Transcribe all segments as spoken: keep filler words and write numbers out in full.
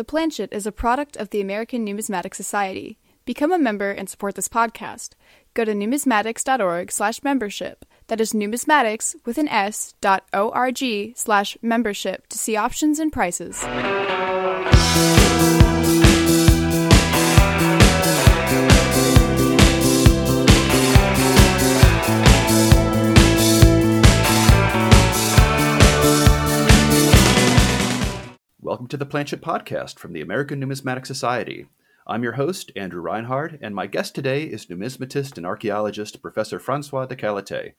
The Planchet is a product of the American Numismatic Society. Become a member and support this podcast. Go to numismatics.org slash membership. That is numismatics with an S dot O-R-G slash membership to see options and prices. Welcome to the Planchet Podcast from the American Numismatic Society. I'm your host, Andrew Reinhard, and my guest today is numismatist and archaeologist Professor François de Callataÿ.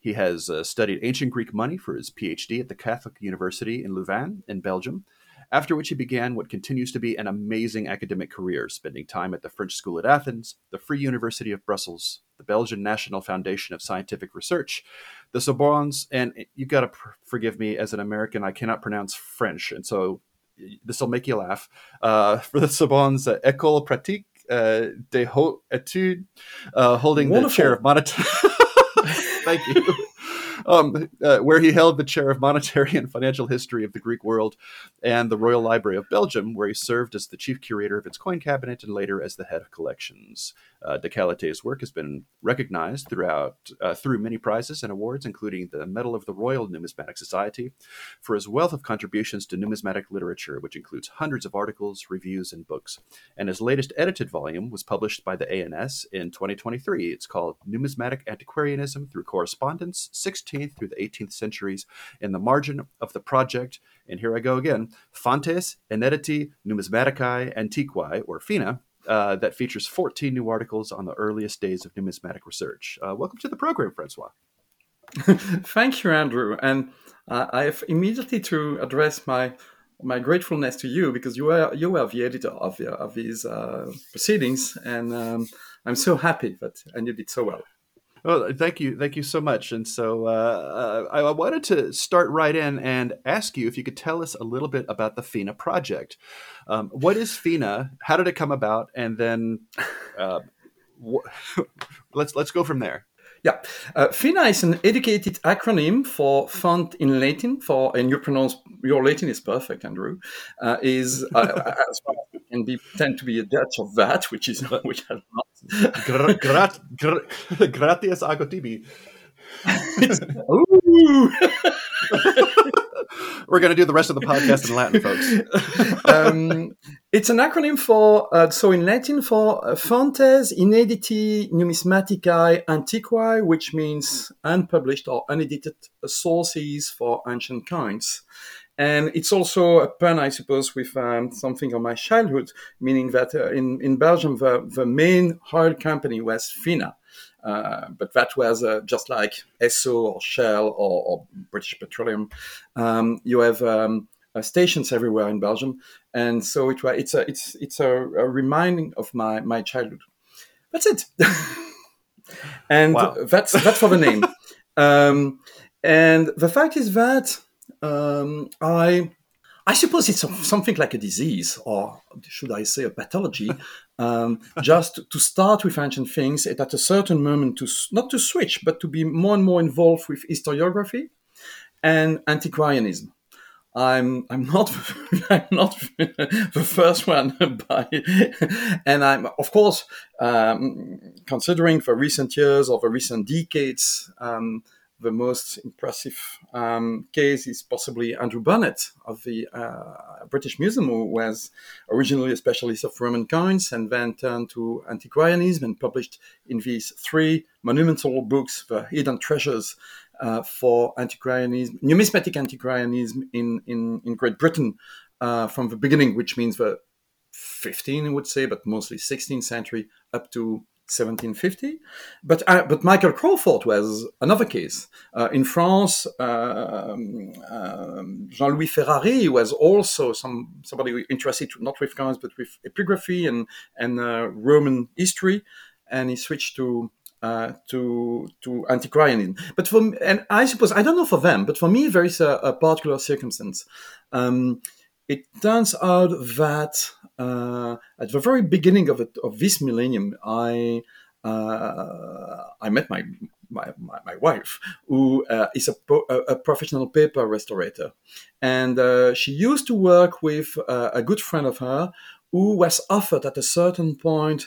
He has uh, studied ancient Greek money for his PhD at the Catholic University in Louvain in Belgium, after which he began what continues to be an amazing academic career, spending time at the French School at Athens, the Free University of Brussels, the Belgian National Foundation of Scientific Research, the Sorbonne's, and you've got to pr- forgive me, as an American, I cannot pronounce French, and so this will make you laugh, uh, for the Sorbonne's uh, École Pratique uh, des Hautes Études, uh, holding Wonderful. the chair of monetary... Thank you. Um, uh, where he held the chair of monetary and financial history of the Greek world, and the Royal Library of Belgium, where he served as the chief curator of its coin cabinet and later as the head of collections. Uh, de Callatay's work has been recognized throughout uh, through many prizes and awards, including the Medal of the Royal Numismatic Society, for his wealth of contributions to numismatic literature, which includes hundreds of articles, reviews, and books. And his latest edited volume was published by the A N S in twenty twenty-three. It's called Numismatic Antiquarianism through Correspondence, sixteenth through the eighteenth centuries, in the margin of the project, and here I go again, Fontes Inediti Numismaticae Antiquae, or FINA, uh, that features fourteen new articles on the earliest days of numismatic research. Uh, welcome to the program, Francois. Thank you, Andrew. And uh, I have immediately to address my my gratefulness to you, because you are you are the editor of, the, of these uh, proceedings, and um, I'm so happy that and you did so well. Oh, thank you. Thank you so much. And so uh, I wanted to start right in and ask you if you could tell us a little bit about the FINA project. Um, what is FINA? How did it come about? And then uh, wh- let's let's go from there. Yeah. Uh, FINA is an educated acronym for font in Latin, for, and you pronounce, your Latin is perfect, Andrew, uh, is, uh, as well as can be, tend to be a Dutch of that, which is, which I'm not. Grat, grat, gr- gratias ago tibi. We're going to do the rest of the podcast in Latin, folks. um, it's an acronym for, uh, so in Latin, for uh, Fontes Inediti Numismaticae Antiquae, which means unpublished or unedited sources for ancient coins. And it's also a pun, I suppose, with um, something of my childhood, meaning that uh, in, in Belgium, the, the main oil company was FINA. Uh, but that was uh, just like Esso or Shell or, or British Petroleum. Um, you have um, uh, stations everywhere in Belgium, and so it, it's a it's it's a, a reminding of my, my childhood. That's it, and wow. that's that's for the name. um, and the fact is that um, I. I suppose it's something like a disease, or should I say a pathology, um, just to start with ancient things and at a certain moment to not to switch, but to be more and more involved with historiography and antiquarianism. I'm I'm not I'm not the first one by, and I'm of course um, considering the recent years or the recent decades. Um, The most impressive um, case is possibly Andrew Burnett of the uh, British Museum, who was originally a specialist of Roman coins and then turned to antiquarianism and published in these three monumental books, the Hidden Treasures uh, for antiquarianism, numismatic antiquarianism in, in, in Great Britain uh, from the beginning, which means the fifteenth, I would say, but mostly sixteenth century up to seventeen fifty, but uh, but Michael Crawford was another case. Uh, in France, uh, um, um, Jean-Louis Ferrari was also some somebody interested not with coins but with epigraphy and and uh, Roman history, and he switched to uh, to to antiquarianism. But for and I suppose I don't know for them, but for me there is a, a particular circumstance. Um, It turns out that uh, at the very beginning of, it, of this millennium, I uh, I met my my, my, my wife, who uh, is a, pro, a, a professional paper restorator. And uh, she used to work with uh, a good friend of her who was offered at a certain point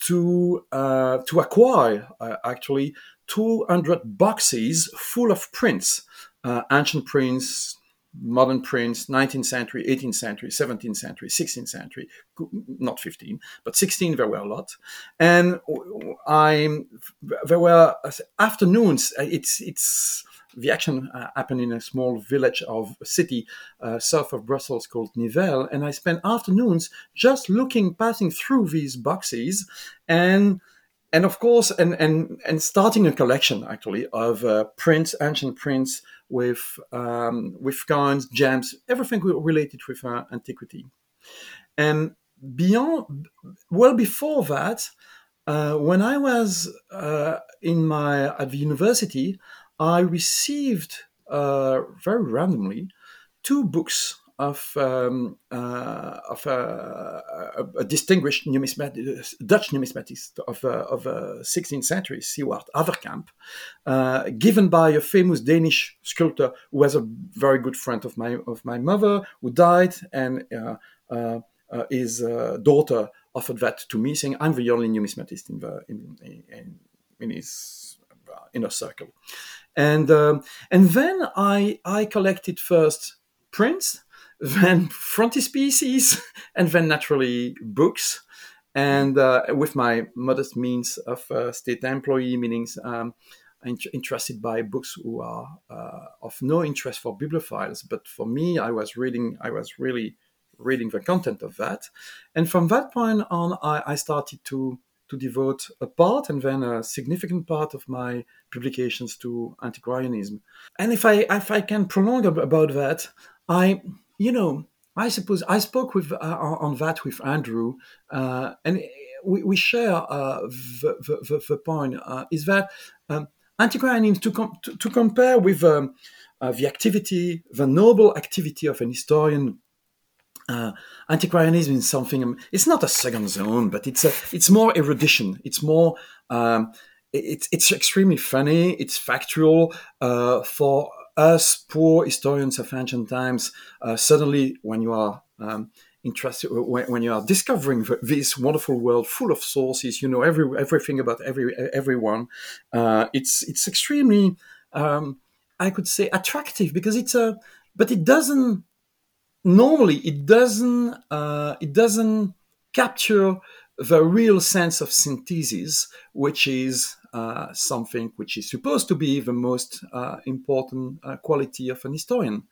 to uh, to acquire, uh, actually, two hundred boxes full of prints, uh, ancient prints, modern prints, nineteenth century, eighteenth century, seventeenth century, sixteenth century, not fifteen, but sixteen, there were a lot. And I, there were afternoons, it's, it's, the action uh, happened in a small village of city uh, south of Brussels called Nivelle. And I spent afternoons just looking, passing through these boxes and And of course, and, and, and starting a collection actually of uh, prints, ancient prints with um, with coins, gems, everything related with uh, antiquity. And beyond, well, before that, uh, when I was uh, in my at the university, I received uh, very randomly two books of um, uh, of uh, a distinguished numismatic, Dutch numismatist of uh, of uh, sixteenth century, Sievert Avercamp, uh, given by a famous Danish sculptor who was a very good friend of my of my mother, who died, and uh, uh, uh, his uh, daughter offered that to me, saying, "I'm the only numismatist in the in in, in his uh, inner circle," and um, and then I I collected first prints, then frontispieces, and then naturally books. And uh, with my modest means of uh, state employee, meaning um, int- interested by books who are uh, of no interest for bibliophiles. But for me, I was reading, I was really reading the content of that. And from that point on, I, I started to, to devote a part and then a significant part of my publications to antiquarianism. And if I, if I can prolong ab- about that, I... You know, I suppose I spoke with uh, on that with Andrew, uh, and we, we share uh, the, the, the point uh, is that um, antiquarianism to, com- to to compare with um, uh, the activity, the noble activity of an historian. Uh, antiquarianism is something. It's not a second zone, but it's a, it's more erudition. It's more. Um, it's it's extremely funny. It's factual uh, for. Us poor historians of ancient times, uh, suddenly when you are um, interested, when, when you are discovering this wonderful world full of sources, you know every everything about every everyone. Uh, it's it's extremely, um, I could say, attractive because it's a, but it doesn't normally it doesn't uh, it doesn't capture the real sense of synthesis, which is. Uh, something which is supposed to be the most uh, important uh, quality of an historian,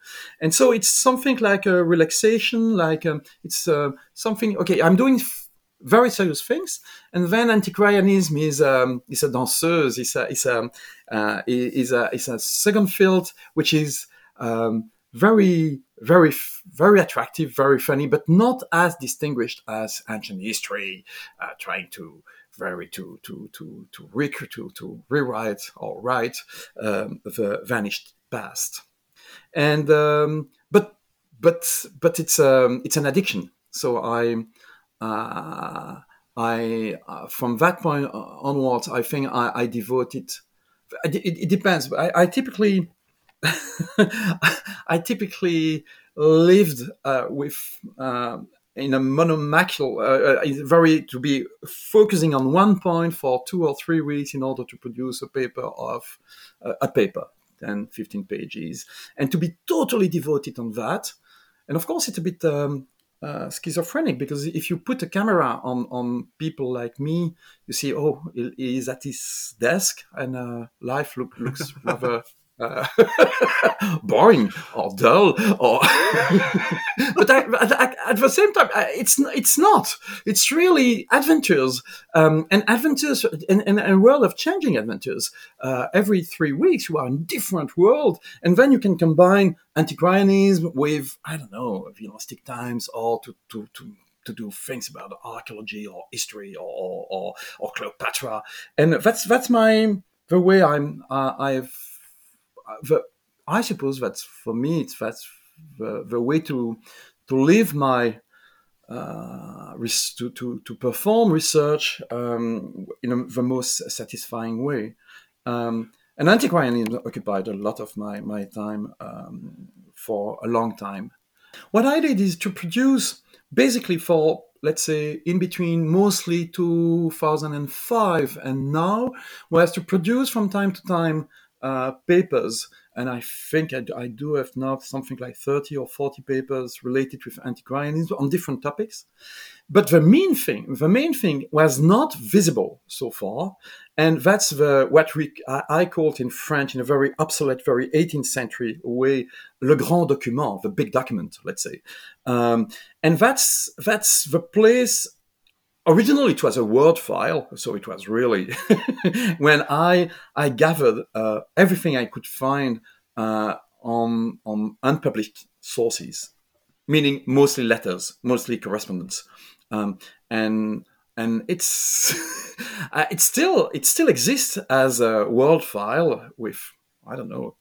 and so it's something like a relaxation, like um, it's uh, something. Okay, I'm doing f- very serious things, and then antiquarianism is um, is a danseuse, is a is a uh, is a is a second field which is um, very very very attractive, very funny, but not as distinguished as ancient history, uh, trying to. Very to to to to, rec- to to rewrite or write um, the vanished past, and um, but but but it's um, it's an addiction. So I uh, I uh, from that point onwards, I think I, I devoted. It, it, it depends. I, I typically I typically lived uh, with. Uh, in a monomaniacal, uh, very to be focusing on one point for two or three weeks in order to produce a paper of uh, a paper, ten, fifteen pages, and to be totally devoted on that. And of course, it's a bit um, uh, schizophrenic because if you put a camera on, on people like me, you see, oh, he is at his desk, and uh, life look, looks rather. Uh, boring or dull, or but I, I, at the same time, I, it's it's not. It's really adventures um, and adventures and, and a world of changing adventures. Uh, every three weeks, you are in a different world, and then you can combine antiquarianism with I don't know, realistic times, or to to to. to do things about archaeology or history or or, or Cleopatra, and that's that's my the way I'm uh, I've. The, I suppose that's for me. It's that's the, the way to to live my uh, res, to, to to perform research um, in a, the most satisfying way. Um, and antiquarianism occupied a lot of my, my time um, for a long time. What I did is to produce basically for, let's say, in between mostly two thousand five and now, was to produce from time to time uh, papers. And I think I, I do have now something like thirty or forty papers related with antiquarianism on different topics. But the main thing, the main thing was not visible so far. And that's the, what we, I, I called in French, in a very obsolete, very eighteenth century way, le grand document, the big document, let's say. Um, and that's, that's the place. Originally, it was a Word file, so it was really when I I gathered uh, everything I could find uh, on on unpublished sources, meaning mostly letters, mostly correspondence, um, and and it's it still it still exists as a Word file with, I don't know,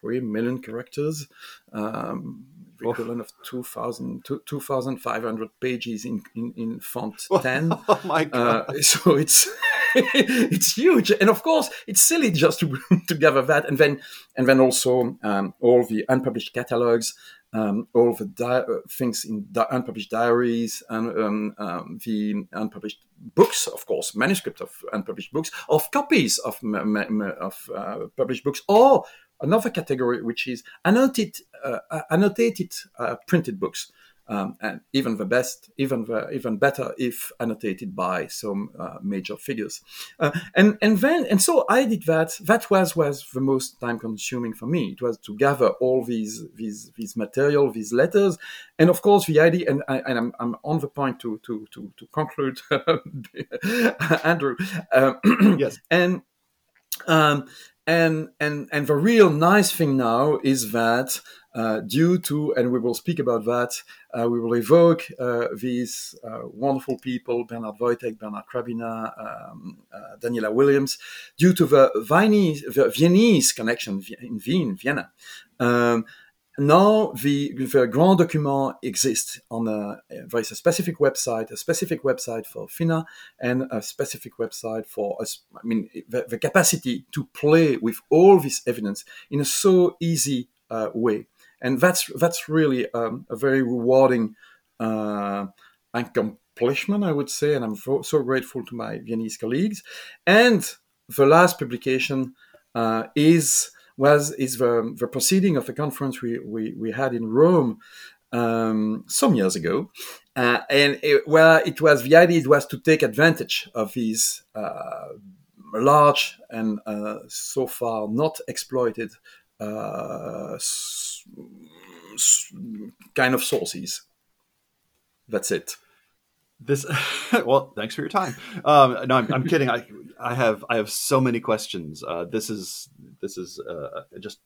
three million characters. Um, equivalent of two thousand, two thousand five hundred pages in, in, in font ten. Oh my God. Uh, so it's it's huge. And of course, it's silly just to, to gather that. And then and then also um, all the unpublished catalogs, um, all the di- things in di- unpublished diaries, and um, um, the unpublished books, of course, manuscript of unpublished books, of copies of, m- m- of uh, published books, or another category, which is annotated, uh, annotated uh, printed books, um, and even the best, even the, even better if annotated by some uh, major figures. Uh, and and then and so I did that. That was was the most time consuming for me. It was to gather all these these these material, these letters, and of course the idea. And, I, and I'm I'm on the point to to to to conclude, Andrew. Um, yes. And. Um, And, and, and the real nice thing now is that, uh, due to, and we will speak about that, uh, we will evoke, uh, these, uh, wonderful people, Bernhard Woytek, Bernard Krabina, um, uh, Daniela Williams, due to the Viennese, the Viennese connection in Wien, Vienna, um, now the, the Grand Document exists on a, there is a specific website, a specific website for FINA and a specific website for us. I mean, the, the capacity to play with all this evidence in a so easy uh, way. And that's, that's really um, a very rewarding uh, accomplishment, I would say. And I'm so grateful to my Viennese colleagues. And the last publication uh, is... was is the, the proceeding of a conference we, we, we had in Rome um, some years ago, uh, and it, where it was the idea it was to take advantage of these uh, large and uh, so far not exploited uh, s- s- kind of sources. That's it. This well, thanks for your time. Um, no, I'm, I'm kidding. I I have I have so many questions. Uh, this is this is uh, just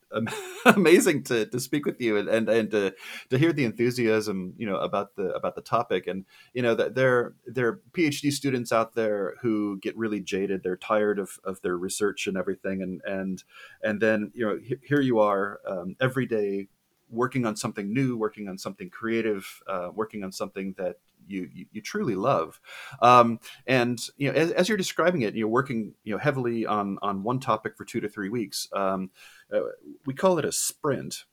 amazing to, to speak with you and, and, and to to hear the enthusiasm, you know, about the about the topic. And you know that there there are PhD students out there who get really jaded. They're tired of, of their research and everything. And and and then you know here you are um, every day working on something new, working on something creative, uh, working on something that. You, you you truly love, um, and you know as, as you're describing it, you're working you know heavily on on one topic for two to three weeks. Um, uh, we call it a sprint,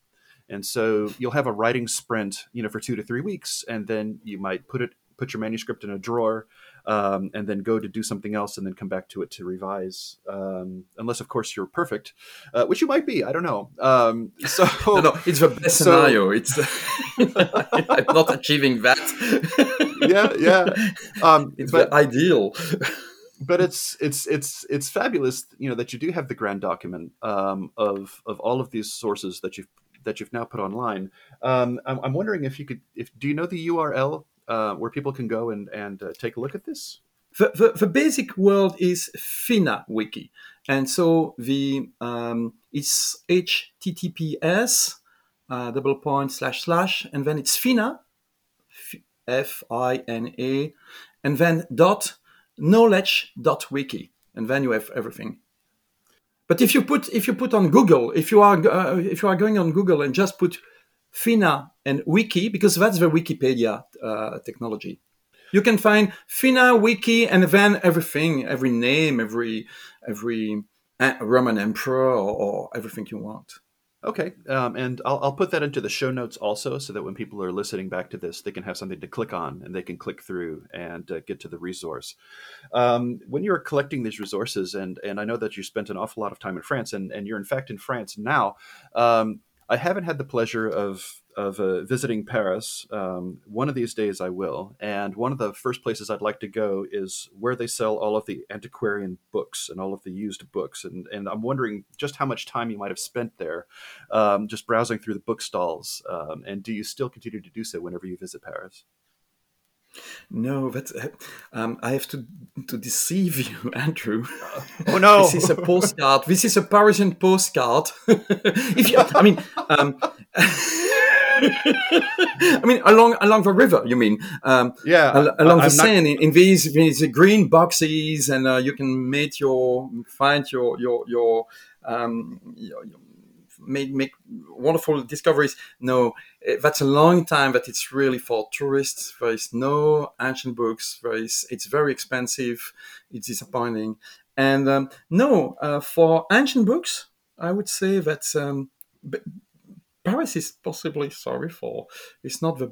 and so you'll have a writing sprint, you know, for two to three weeks, and then you might put it put your manuscript in a drawer, um, and then go to do something else, and then come back to it to revise, um, unless of course you're perfect, uh, which you might be. I don't know. Um, so no, no, it's the best so, scenario. It's I'm not achieving that. Yeah, yeah, um, it's but, ideal. But it's it's it's it's fabulous, you know, that you do have the grand document um, of of all of these sources that you've that you've now put online. Um, I'm, I'm wondering if you could, if do you know the U R L uh, where people can go and and uh, take a look at this? The, the, the basic world is FinaWiki, and so the um, it's H T T P S uh, double point slash slash, and then it's Fina. F I N A, and then dot knowledge dot wiki, and then you have everything. But if you put if you put on Google, if you are uh, if you are going on Google and just put FINA and wiki, because that's the Wikipedia uh, technology, you can find FINA wiki and then everything, every name, every every Roman emperor or, or everything you want. Okay, um, and I'll, I'll put that into the show notes also, so that when people are listening back to this, they can have something to click on and they can click through and uh, get to the resource. Um, when you were collecting these resources, and and I know that you spent an awful lot of time in France, and, and you're in fact in France now. Um, I haven't had the pleasure of of uh, visiting Paris. Um, one of these days I will. And one of the first places I'd like to go is where they sell all of the antiquarian books and all of the used books. And, and I'm wondering just how much time you might have spent there, um, just browsing through the book stalls. Um, and do you still continue to do so whenever you visit Paris? No, but uh, um, I have to to deceive you, Andrew. Oh no! This is a postcard. This is a Parisian postcard. If you, I mean, um, I mean along along the river. You mean? Um, yeah, al- along I, the Seine. Not... In, in these these green boxes, and uh, you can make your find your your your, um, your, your Make make wonderful discoveries. No, that's a long time. That it's really for tourists. There is no ancient books. There is. It's very expensive. It's disappointing. And um, no, uh, for ancient books, I would say that um, Paris is possibly sorry for. It's not the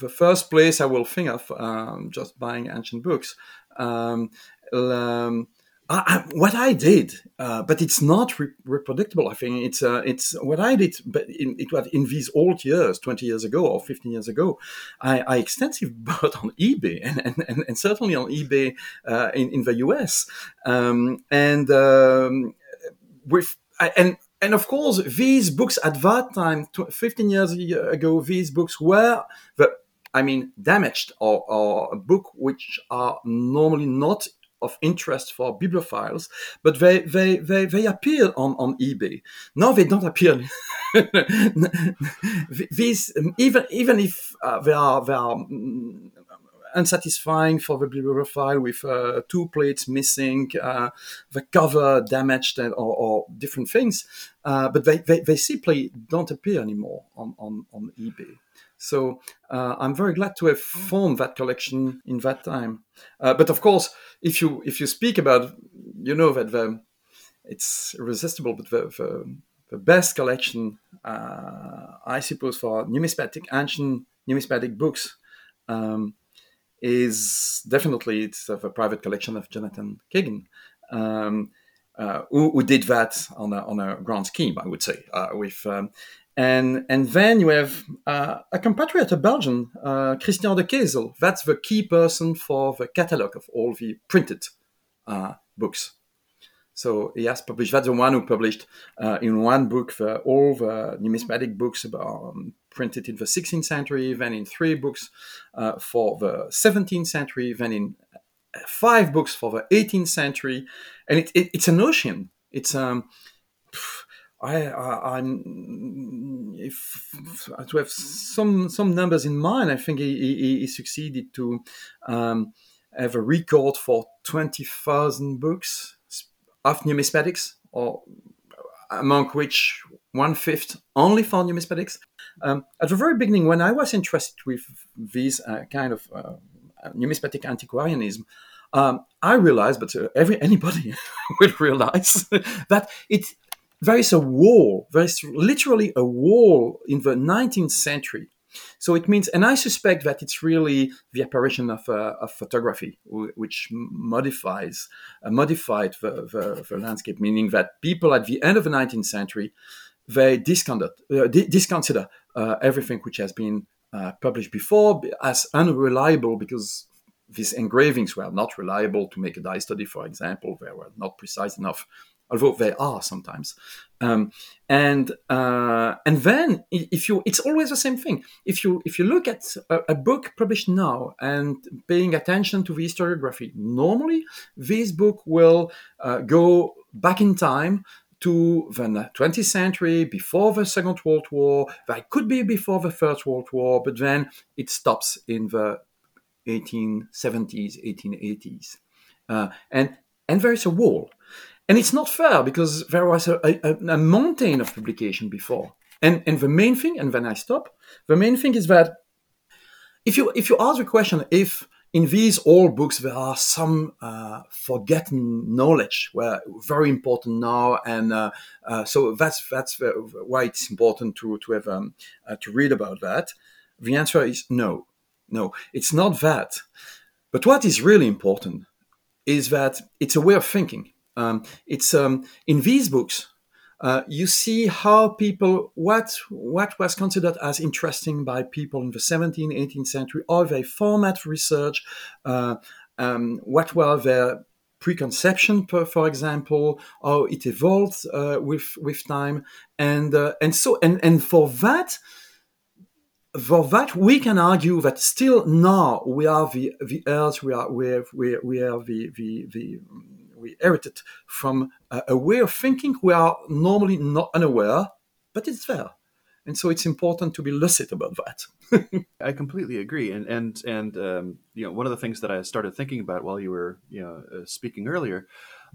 the first place I will think of um, just buying ancient books. Um, um, I, I, what I did, uh, but it's not re- reproducible. I think it's uh, it's what I did, but in, it was in these old years, twenty years ago or fifteen years ago, I, I extensively bought on eBay and, and, and, and certainly on eBay uh, in, in the U S. Um, and um, with I, and and of course, these books at that time, fifteen years ago, these books were the, I mean, damaged or, or a book which are normally not of interest for bibliophiles, but they they they, they appear on, on eBay. No, they don't appear. These even even if uh, they are they are unsatisfying for the bibliophile with uh, two plates missing, uh, the cover damaged, and, or, or different things. Uh, but they, they they simply don't appear anymore on on, on eBay. So uh, I'm very glad to have formed that collection in that time. Uh, but of course, if you if you speak about, you know that the, it's irresistible, but the, the, the best collection, uh, I suppose, for numismatic, ancient numismatic books um, is definitely it's a private collection of Jonathan Kagan. Um, Uh, who, who did that on a, on a grand scheme, I would say. Uh, with um, and and then you have uh, a compatriot, a Belgian, uh, Christian de Kesel. That's the key person for the catalogue of all the printed uh, books. So he has published. That's the one who published uh, in one book the, all the numismatic books um, printed in the sixteenth century, then in three books uh, for the seventeenth century, then in five books for the eighteenth century, and it, it, it's an ocean. It's um, I, I I'm if to have some some numbers in mind. I think he, he, he succeeded to um, have a record for twenty thousand books of numismatics, or among which one fifth only for numismatics. Um, at the very beginning, when I was interested with these uh, kind of uh, numismatic antiquarianism, um, I realized, but uh, every anybody would realize that it there is a wall, there is literally a wall in the nineteenth century. So it means, and I suspect that it's really the apparition of, uh, of photography, which modifies uh, modified the, the, the landscape, meaning that people at the end of the nineteenth century, they discounted, uh, di- disconsider uh, everything which has been Uh, published before as unreliable, because these engravings were not reliable to make a dye study, for example. They were not precise enough, although they are sometimes. Um, and uh, and then if you, it's always the same thing. If you if you look at a, a book published now and paying attention to the historiography, normally this book will uh, go back in time to the twentieth century, before the Second World War, that could be before the First World War, but then it stops in the eighteen seventies, eighteen eighties. Uh, and, and there is a wall. And it's not fair, because there was a, a, a mountain of publication before. And, and the main thing, and then I stop, the main thing is that if you, if you ask the question if In these old books, there are some uh, forgotten knowledge, where very important now, and uh, uh, so that's that's why it's important to to have um, uh, to read about that. The answer is no, no, it's not that. But what is really important is that it's a way of thinking. Um, it's um, in these books. Uh, you see how people, what what was considered as interesting by people in the seventeenth, eighteenth century, how they format research, uh, um, what were their preconception, per, for example, how it evolved uh, with with time, and uh, and so and and for that, for that we can argue that still now we are the the heirs, we are we have, we we are the the the. We inherited from a, a way of thinking we are normally not unaware, but it's there. And so it's important to be lucid about that. I completely agree. And, and, and um, you know, one of the things that I started thinking about while you were you know, uh, speaking earlier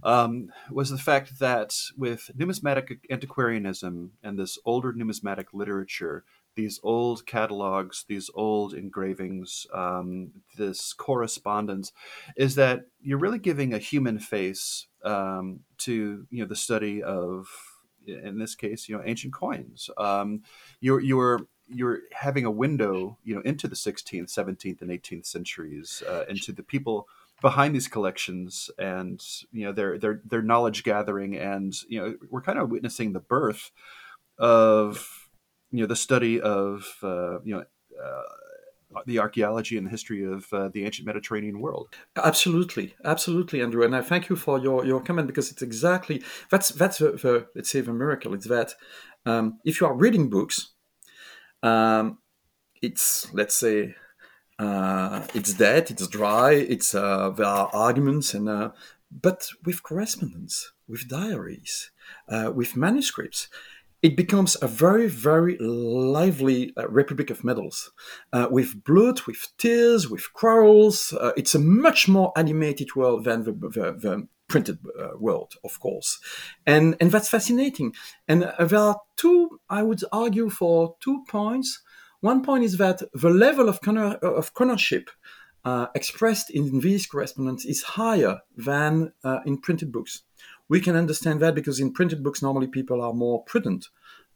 um, was the fact that with numismatic antiquarianism and this older numismatic literature, these old catalogs, these old engravings, um, this correspondence, is that you're really giving a human face um, to, you know, the study of, in this case, you know, ancient coins. Um, you're you're you're having a window, you know, into the sixteenth, seventeenth, and eighteenth centuries, uh, into the people behind these collections, and you know their their their knowledge gathering, and you know we're kind of witnessing the birth of. You know, the study of, uh, you know, uh, the archaeology and the history of uh, the ancient Mediterranean world. Absolutely. Absolutely, Andrew. And I thank you for your, your comment, because it's exactly, that's, that's the, the, let's say, the miracle. It's that um, if you are reading books, um, it's, let's say, uh, it's dead, it's dry, it's uh, there are arguments, and uh, but with correspondence, with diaries, uh, with manuscripts, it becomes a very, very lively uh, Republic of Medals, uh, with blood, with tears, with quarrels. Uh, it's a much more animated world than the, the, the printed uh, world, of course. And and that's fascinating. And uh, there are two, I would argue, for two points. One point is that the level of conner- of connoisseurship uh, expressed in these correspondence is higher than uh, in printed books. We can understand that because in printed books, normally people are more prudent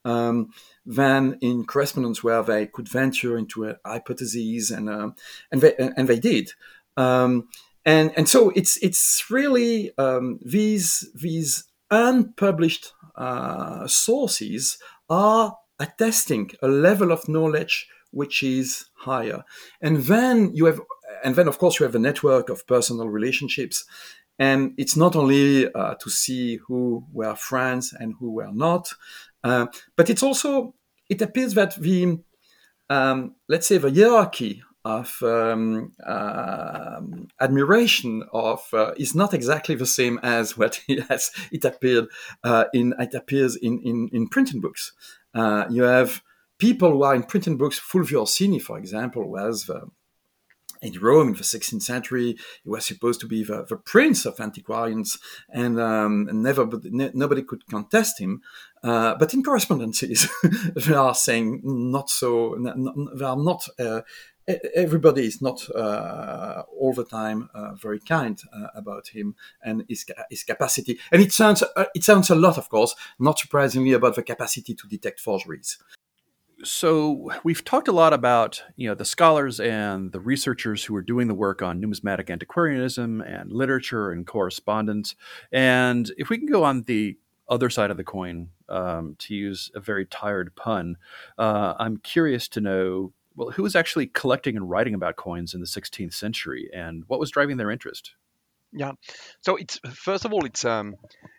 um, than in correspondence, where they could venture into a hypotheses, and uh, and they and they did, um, and and so it's it's really um, these these unpublished uh, sources are attesting a level of knowledge which is higher, and then you have and then of course you have a network of personal relationships. And it's not only uh, to see who were friends and who were not, uh, but it's also, it appears that the, um, let's say, the hierarchy of um, uh, admiration of uh, is not exactly the same as what as it appeared uh, in it appears in in, in printed books. Uh, you have people who are in printed books. Fulvio Orsini, for example, was the in Rome in the sixteenth century, he was supposed to be the, the prince of antiquarians, and, um, and never, ne, nobody could contest him. Uh, but in correspondences, they are saying not so. Not, they are not. Uh, everybody is not uh, all the time uh, very kind uh, about him and his his capacity. And it sounds uh, it sounds a lot, of course, not surprisingly, about the capacity to detect forgeries. So we've talked a lot about, you know, the scholars and the researchers who are doing the work on numismatic antiquarianism and literature and correspondence. And if we can go on the other side of the coin, um, to use a very tired pun, uh, I'm curious to know, well, who was actually collecting and writing about coins in the sixteenth century and what was driving their interest? Yeah. So it's, first of all, it's, um,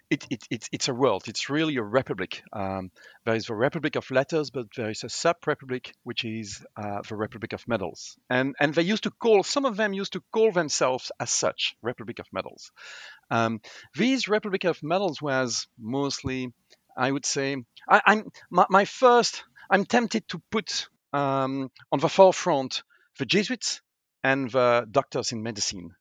It, it, it, it's a world. It's really a republic. Um, there is the Republic of Letters, but there is a sub-republic, which is uh, the Republic of Medals. And and they used to call, some of them used to call themselves as such, Republic of Medals. Um, these Republic of Medals was mostly, I would say, I, I'm my, my first, I'm tempted to put um, on the forefront the Jesuits and the doctors in medicine.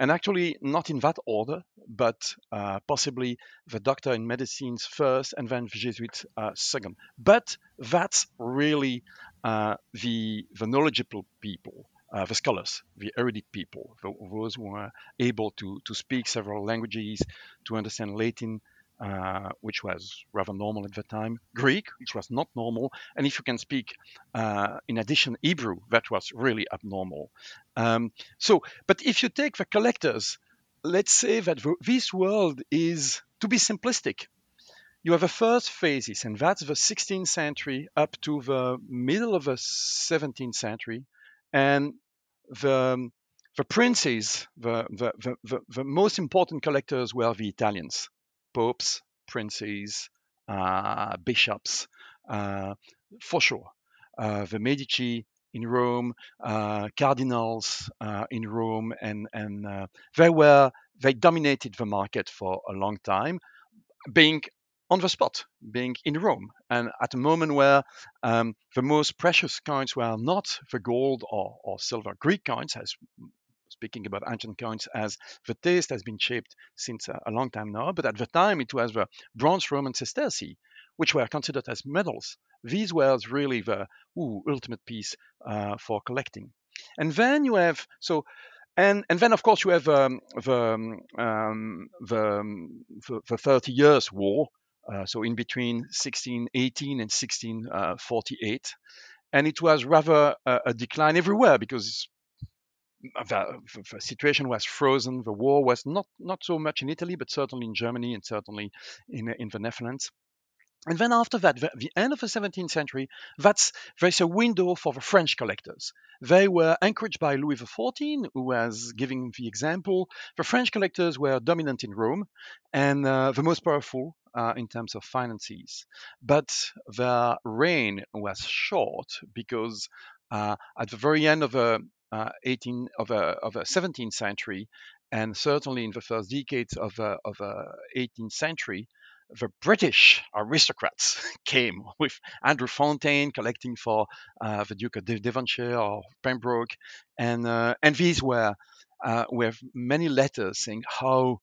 And actually, not in that order, but uh, possibly the doctor in medicines first, and then the Jesuit uh, second. But that's really uh, the the knowledgeable people, uh, the scholars, the erudite people, the, those who were able to, to speak several languages, to understand Latin, uh, which was rather normal at the time, Greek, which was not normal, and if you can speak, uh, in addition, Hebrew, that was really abnormal. Um, so, but if you take the collectors, let's say that the, this world is, to be simplistic, you have a first phases, and that's the sixteenth century up to the middle of the seventeenth century, and the the princes, the the the, the, the most important collectors were the Italians, popes, princes, uh, bishops, uh, for sure, uh, the Medici in Rome, uh, cardinals uh, in Rome, and and uh, they were they dominated the market for a long time, being on the spot, being in Rome, and at a moment where um, the most precious coins were not the gold or, or silver. Greek coins, as speaking about ancient coins, as the taste has been shaped since a, a long time now, but at the time it was the bronze Roman sesterce, which were considered as medals. These were really the ooh, ultimate piece uh, for collecting. And then you have, so, And, and then, of course, you have um, the, um, the, the, the Thirty Years' War, uh, so in between sixteen eighteen and sixteen forty-eight. And it was rather a, a decline everywhere because the, the situation was frozen. The war was not, not so much in Italy, but certainly in Germany and certainly in, in the Netherlands. And then after that, the, the end of the seventeenth century, that's there's a window for the French collectors. They were encouraged by Louis the fourteenth, who was giving the example. The French collectors were dominant in Rome and uh, the most powerful uh, in terms of finances. But their reign was short because uh, at the very end of the uh, eighteenth of the of the seventeenth century, and certainly in the first decades of the of the eighteenth century, the British aristocrats came with Andrew Fontaine collecting for uh, the Duke of Devonshire or Pembroke, and uh, and these were uh, with many letters saying how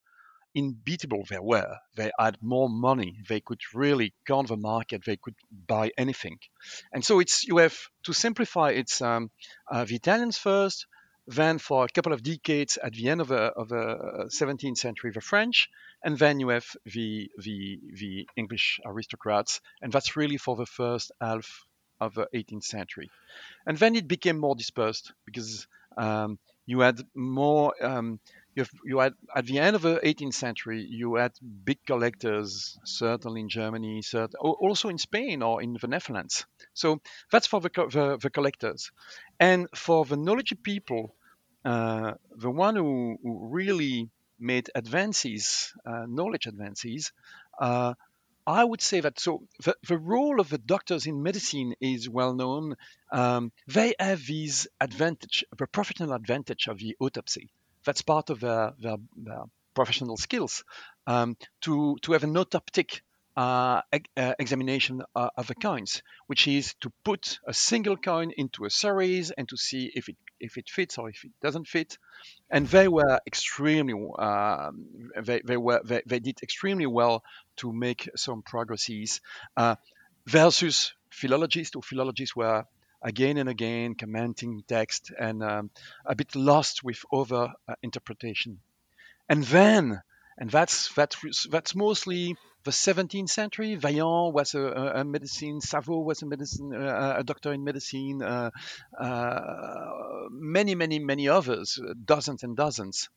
unbeatable they were. They had more money. They could really count the market. They could buy anything, and so it's you have to simplify. It's um, uh, the Italians first, then for a couple of decades at the end of the of the seventeenth century, the French. And then you have the, the the English aristocrats, and that's really for the first half of the eighteenth century. And then it became more dispersed because um, you had more. Um, you, have, you had at the end of the eighteenth century, you had big collectors, certainly in Germany, cert- also in Spain or in the Netherlands. So that's for the the, the collectors, and for the knowledge people, uh, the one who, who really made advances, uh, knowledge advances, uh, I would say that so the, the role of the doctors in medicine is well known. Um, they have this advantage, the professional advantage of the autopsy. That's part of their, their, their professional skills, um, to, to have an autoptic uh, eg- uh, examination uh, of the coins, which is to put a single coin into a series and to see if it if it fits or if it doesn't fit, and they were extremely uh, they they were they, they did extremely well to make some progresses uh, versus philologists. Or philologists were again and again commenting text and um, a bit lost with over uh, interpretation. And then and that's that's that's mostly the seventeenth century. Vaillant was a, a medicine, Savot was a medicine, a doctor in medicine, uh, uh, many, many, many others, dozens and dozens.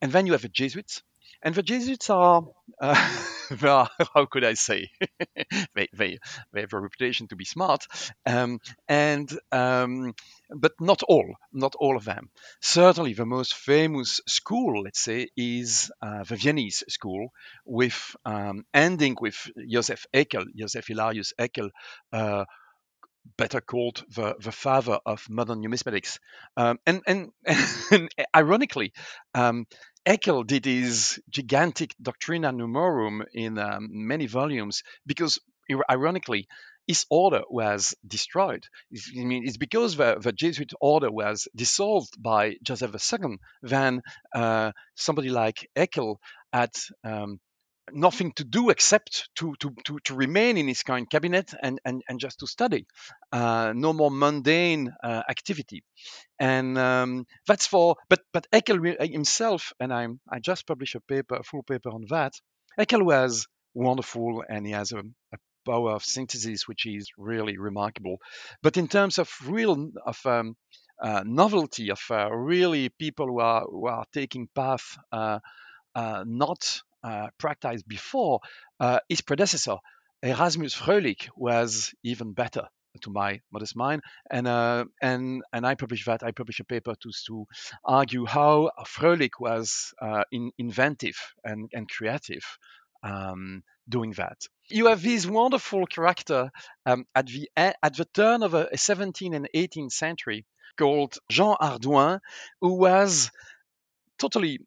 And then you have the Jesuits. And the Jesuits are, uh, they are how could I say, they, they, they have a reputation to be smart, um, and um, but not all, not all of them. Certainly the most famous school, let's say, is uh, the Viennese school, with um, ending with Josef Ekel, Josef Hilarius Ekel, uh, better called the, the father of modern numismatics. Um, and, and, and ironically, um, Ekel did his gigantic Doctrina Numorum in um, many volumes because, ironically, his order was destroyed. It's, I mean, it's because the, the Jesuit order was dissolved by Joseph the Second, then uh, somebody like Ekel at um, nothing to do except to to to, to remain in his kind cabinet and, and, and just to study. Uh, no more mundane uh, activity. And um, that's for, but but Ekel himself, and I'm I just published a paper, a full paper on that. Ekel was wonderful, and he has a, a power of synthesis which is really remarkable. But in terms of real of um, uh, novelty, of uh, really people who are who are taking path uh, uh, not uh, practiced before, uh, his predecessor Erasmus Fröhlich was even better, to my modest mind, and uh, and and I publish that. I publish a paper to to argue how Fröhlich was uh, in, inventive and, and creative um, doing that. You have this wonderful character um, at the at the turn of the seventeenth and eighteenth century called Jean Hardouin, who was totally,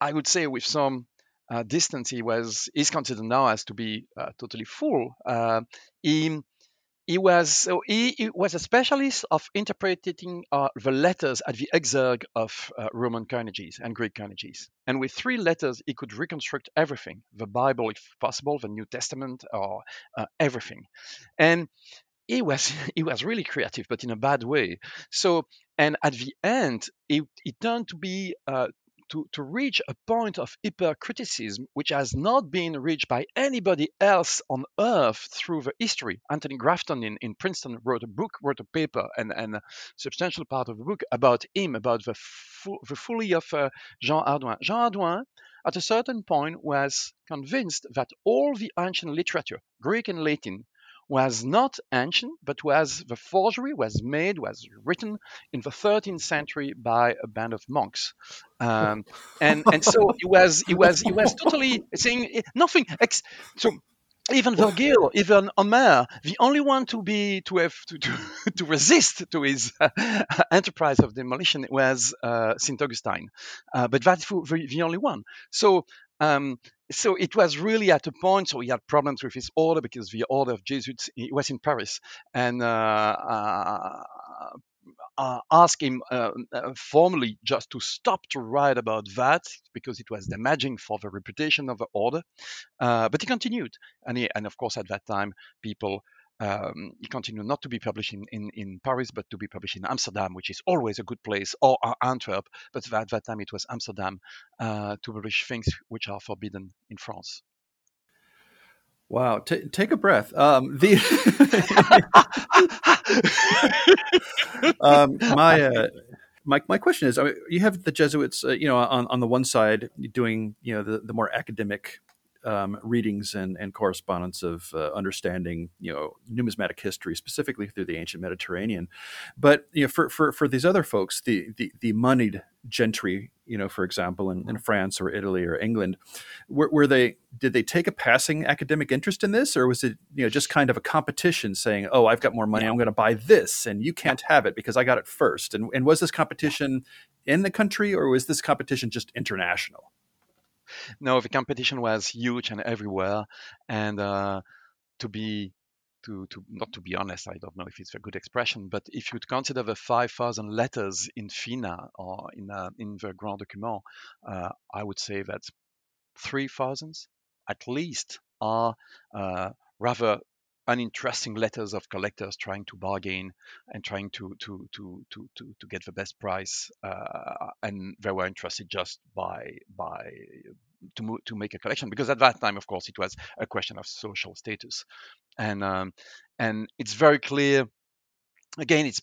I would say, with some uh, distance, he was is considered now as to be uh, totally full. Uh, he He was so he, he was a specialist of interpreting uh, the letters at the exergue of uh, Roman coinages and Greek coinages. And with three letters, he could reconstruct everything: the Bible, if possible, the New Testament, or uh, everything. And he was he was really creative, but in a bad way. So, and at the end, he he turned to be. Uh, To, to reach a point of hypercriticism which has not been reached by anybody else on earth through the history. Anthony Grafton in, in Princeton wrote a book, wrote a paper, and, and a substantial part of the book about him, about the, fo- the folly of uh, Jean Hardouin. Jean Hardouin, at a certain point, was convinced that all the ancient literature, Greek and Latin, was not ancient, but was the forgery was made, was written in the thirteenth century by a band of monks, um, and and so it was it was it was totally saying nothing. Ex- so even Vergil, even Homer, the only one to be to have to to, to resist to his uh, enterprise of demolition was uh, Saint Augustine, uh, but that's the, the only one. So. Um, so it was really at a point, so he had problems with his order because the order of Jesuits, he was in Paris, and uh, uh, uh, asked him uh, uh, formally just to stop to write about that because it was damaging for the reputation of the order. Uh, but he continued, and, he, and of course at that time people... Um, he continued not to be published in, in, in Paris, but to be published in Amsterdam, which is always a good place, or uh, Antwerp. But at that time, it was Amsterdam uh, to publish things which are forbidden in France. Wow! T- take a breath. Um, the um, my, uh, my my question is: I mean, you have the Jesuits, uh, you know, on, on the one side doing, you know, the, the more academic. Um, readings and, and correspondence of uh, understanding, you know, numismatic history, specifically through the ancient Mediterranean. But, you know, for, for, for these other folks, the, the, the moneyed gentry, you know, for example, in, in France or Italy or England, were, were they, did they take a passing academic interest in this? Or was it, you know, just kind of a competition saying, oh, I've got more money, I'm going to buy this and you can't have it because I got it first. And, and was this competition in the country, or was this competition just international? No, the competition was huge and everywhere, and uh, to be, to, to not to be honest, I don't know if it's a good expression, but if you'd consider the five thousand letters in Fina or in uh, in the Grand Document, uh, I would say that three thousand at least are uh, rather uninteresting letters of collectors trying to bargain and trying to to to to to, to get the best price, uh, and they were interested just by by to mo- to make a collection, because at that time, of course, it was a question of social status, and um, and it's very clear. Again, it's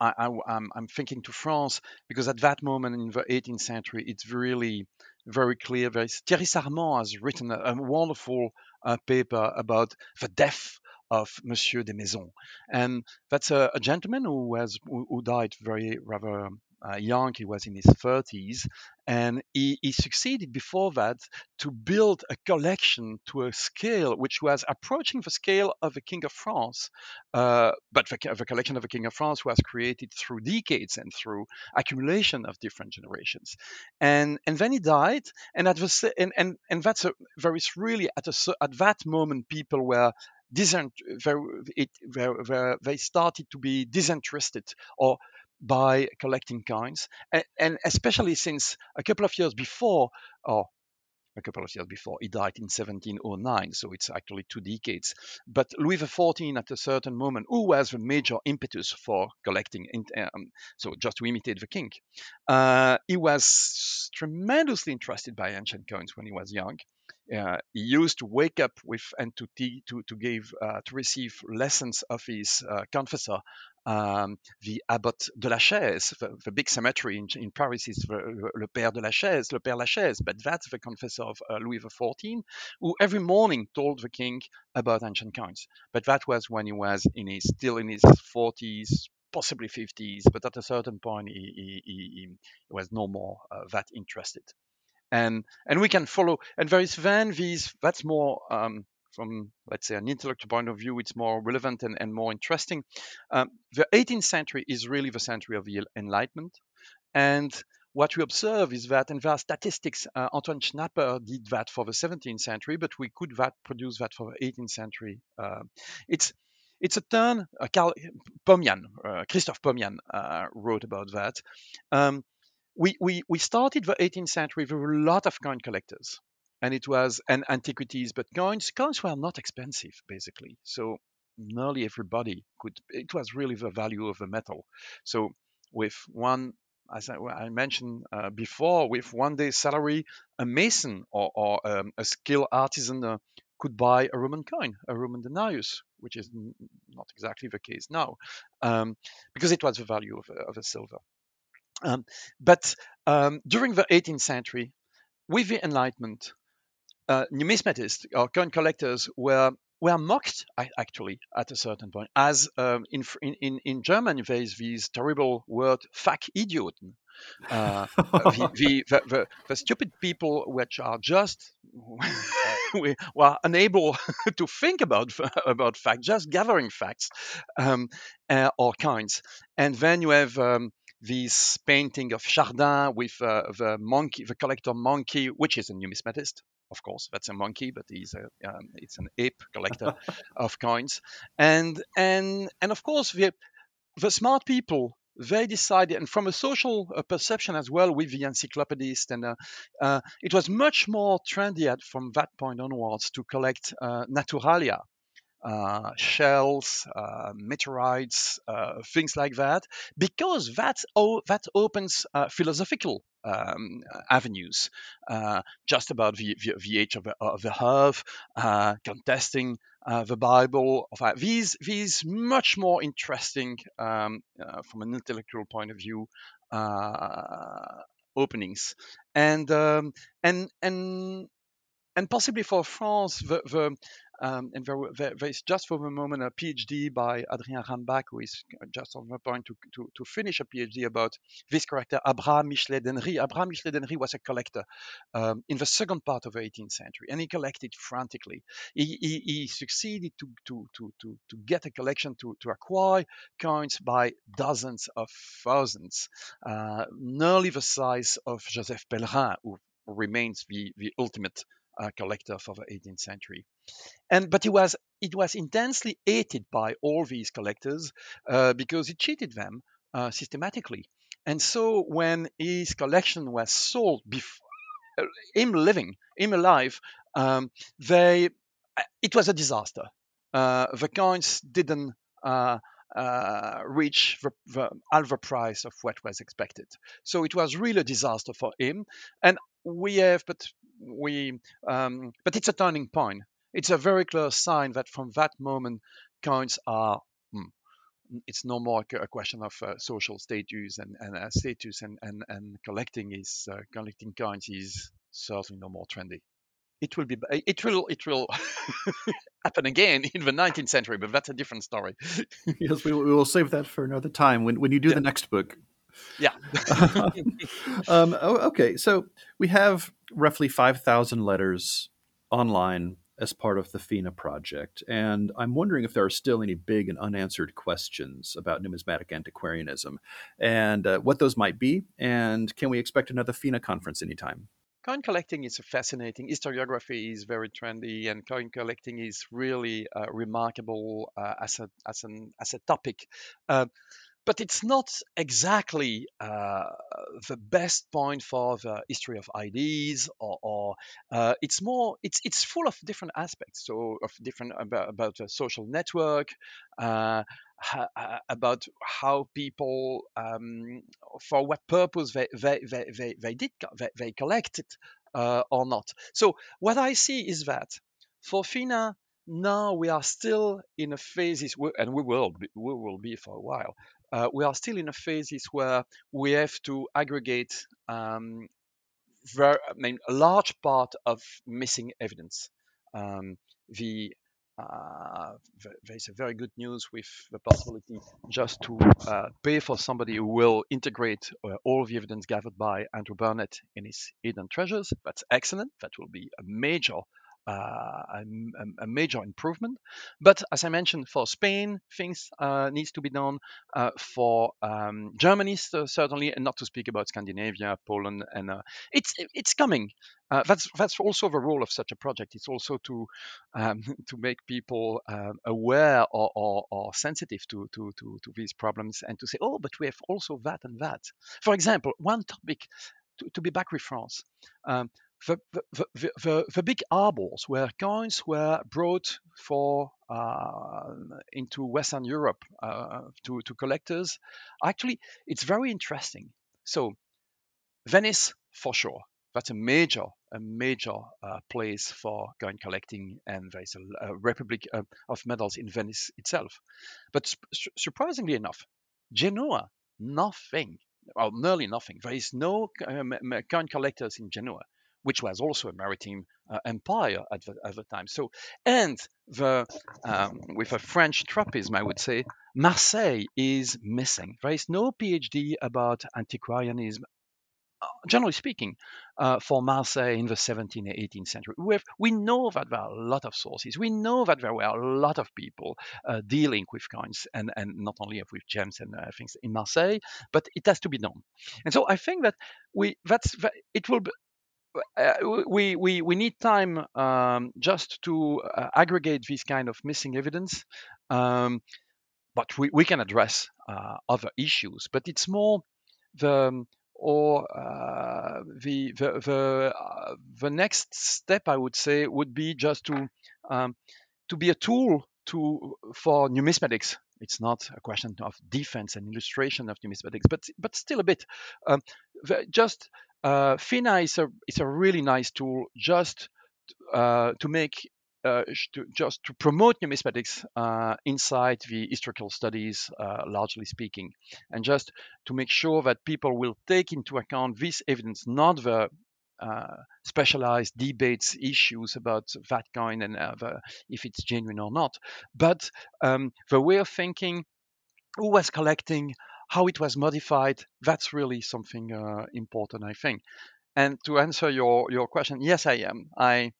I, I I'm, I'm thinking to France, because at that moment in the eighteenth century, it's really very clear. Very, Thierry Sarment has written a, a wonderful uh, paper about the death of Monsieur de Maison, and that's a, a gentleman who was who, who died very rather uh, young. He was in his thirties, and he, he succeeded before that to build a collection to a scale which was approaching the scale of the King of France. Uh, but the, the collection of the King of France was created through decades and through accumulation of different generations. And and then he died, and at the and and, and that's a there is really at a at that moment people were. It, they started to be disinterested or by collecting coins, and, and especially since a couple of years before, or a couple of years before. He died in seventeen oh nine, so it's actually two decades. But Louis the fourteenth, at a certain moment, who was the major impetus for collecting, um, so just to imitate the king, uh, he was tremendously interested by ancient coins when he was young. Uh, he used to wake up with and to te- to to give uh, to receive lessons of his uh, confessor, um, the abbot de la Chaise. The, the big cemetery in, in Paris is the, le Père de la Chaise, le Père Lachaise. But that's the confessor of uh, Louis the fourteenth, who every morning told the king about ancient coins. But that was when he was in his still in his forties, possibly fifties. But at a certain point, he he, he, he was no more uh, that interested. And and we can follow, and there is then these, that's more um, from, let's say, an intellectual point of view, it's more relevant and, and more interesting. Um, the eighteenth century is really the century of the Enlightenment. And what we observe is that, and there are statistics, uh, Anton Schnapper did that for the seventeenth century, but we could that produce that for the eighteenth century. Uh, it's It's a turn, uh, Karl Pomjan, uh, Christoph Pomjan uh, wrote about that. Um, We, we we started the eighteenth century with a lot of coin collectors, and it was and antiquities, but coins coins were not expensive basically, so nearly everybody could. It was really the value of the metal. So with one, as I, I mentioned uh, before, with one day's salary, a mason or, or um, a skilled artisan uh, could buy a Roman coin, a Roman denarius, which is not exactly the case now, um, because it was the value of of the silver. Um, but um, during the eighteenth century, with the Enlightenment, uh, numismatists or coin collectors were were mocked actually at a certain point. As um, in, in in German, there is this terrible word "Fachidioten," uh, the, the, the, the the stupid people which are just we were unable to think about about facts, just gathering facts um, uh, or coins. And then you have um, this painting of Chardin with uh, the monkey, the collector monkey, which is a numismatist, of course. That's a monkey, but he's a, um, it's an ape collector of coins. And and and of course, the the smart people, they decided, and from a social uh, perception as well, with the encyclopedist, and uh, uh, it was much more trendy at, from that point onwards to collect uh, naturalia. Uh, shells, uh, meteorites, uh, things like that, because that's o- that opens uh, philosophical um, avenues, uh, just about the, the, the age of the, of the Earth, uh, contesting uh, the Bible. These, these much more interesting, um, uh, from an intellectual point of view, uh, openings, and um, and and and possibly for France, the, the Um, and there, there, there is just for a moment a PhD by Adrien Rambach, who is just on the point to, to, to finish a PhD about this character, Abraham Michelet d'Henry. Abraham Michelet d'Henry was a collector um, in the second part of the eighteenth century, and he collected frantically. He, he, he succeeded to, to, to, to, to get a collection, to, to acquire coins by dozens of thousands, uh, nearly the size of Joseph Pellerin, who remains the, the ultimate Uh, collector for the eighteenth century, and but it was it was intensely hated by all these collectors uh, because it cheated them uh, systematically. And so when his collection was sold, before uh, him living, him alive, um, they it was a disaster. Uh, the coins didn't uh, uh, reach the, the half the price of what was expected. So it was really a disaster for him. And we have, but. We, um, but it's a turning point. It's a very clear sign that from that moment, coins are. Hmm, it's no more a question of uh, social status and, and uh, status and and and collecting is uh, collecting coins is certainly no more trendy. It will be. It will. It will happen again in the nineteenth century, but that's a different story. Yes, we will, we will save that for another time when when you do yeah. the next book. Yeah. um, okay, so we have roughly five thousand letters online as part of the FINA project, and I'm wondering if there are still any big and unanswered questions about numismatic antiquarianism, and uh, what those might be, and can we expect another FINA conference anytime? Coin collecting is fascinating. Historiography is very trendy, and coin collecting is really uh, remarkable uh, as a as an as a topic. Uh, But it's not exactly uh, the best point for the history of ideas, or, or uh, it's more it's it's full of different aspects. So of different about, about a social network, uh, ha, about how people, um, for what purpose they they they they, they did they, they collected uh, or not. So what I see is that for Fina, now we are still in a phases, and we will be, we will be for a while. Uh, we are still in a phases where we have to aggregate um, ver- I mean, a large part of missing evidence. Um, the uh, there is a very good news with the possibility just to uh, pay for somebody who will integrate uh, all the evidence gathered by Andrew Burnett in his Hidden Treasures. That's excellent. That will be a major. Uh, a, a major improvement, but as I mentioned, for Spain, things uh, needs to be done. Uh, for um, Germany, so certainly, and not to speak about Scandinavia, Poland, and uh, it's it's coming. Uh, that's that's also the role of such a project. It's also to um, to make people uh, aware or, or, or sensitive to, to to to these problems, and to say, oh, but we have also that and that. For example, one topic to, to be back with France. Um, The, the, the, the big arbors where coins were brought for uh, into Western Europe uh, to, to collectors, actually, it's very interesting. So Venice, for sure, that's a major, a major uh, place for coin collecting, and there's a, a republic uh, of medals in Venice itself. But su- surprisingly enough, Genoa, nothing, or nearly nothing. There is no um, coin collectors in Genoa, which was also a maritime uh, empire at the, at the time. So, and the um, with a French tropism, I would say, Marseille is missing. There is no PhD about antiquarianism, generally speaking, uh, for Marseille in the seventeenth and eighteenth century. We, have, we know that there are a lot of sources. We know that there were a lot of people uh, dealing with coins, and, and not only with gems and uh, things in Marseille, but it has to be done. And so I think that we that's that it will be, Uh, we, we we need time um, just to uh, aggregate this kind of missing evidence, um, but we, we can address uh, other issues. But it's more the or uh, the the the, uh, the next step, I would say, would be just to um, to be a tool to for numismatics. It's not a question of defense and illustration of numismatics, but but still a bit um, the, just. Uh, FINA is a it's a really nice tool just uh, to make uh, to, just to promote numismatics uh, inside the historical studies, uh, largely speaking, and just to make sure that people will take into account this evidence, not the uh, specialized debates issues about that kind and uh, the, if it's genuine or not, but um, the way of thinking, who was collecting, how it was modified. That's really something uh, important, I think. And to answer your, your question, yes, I am. I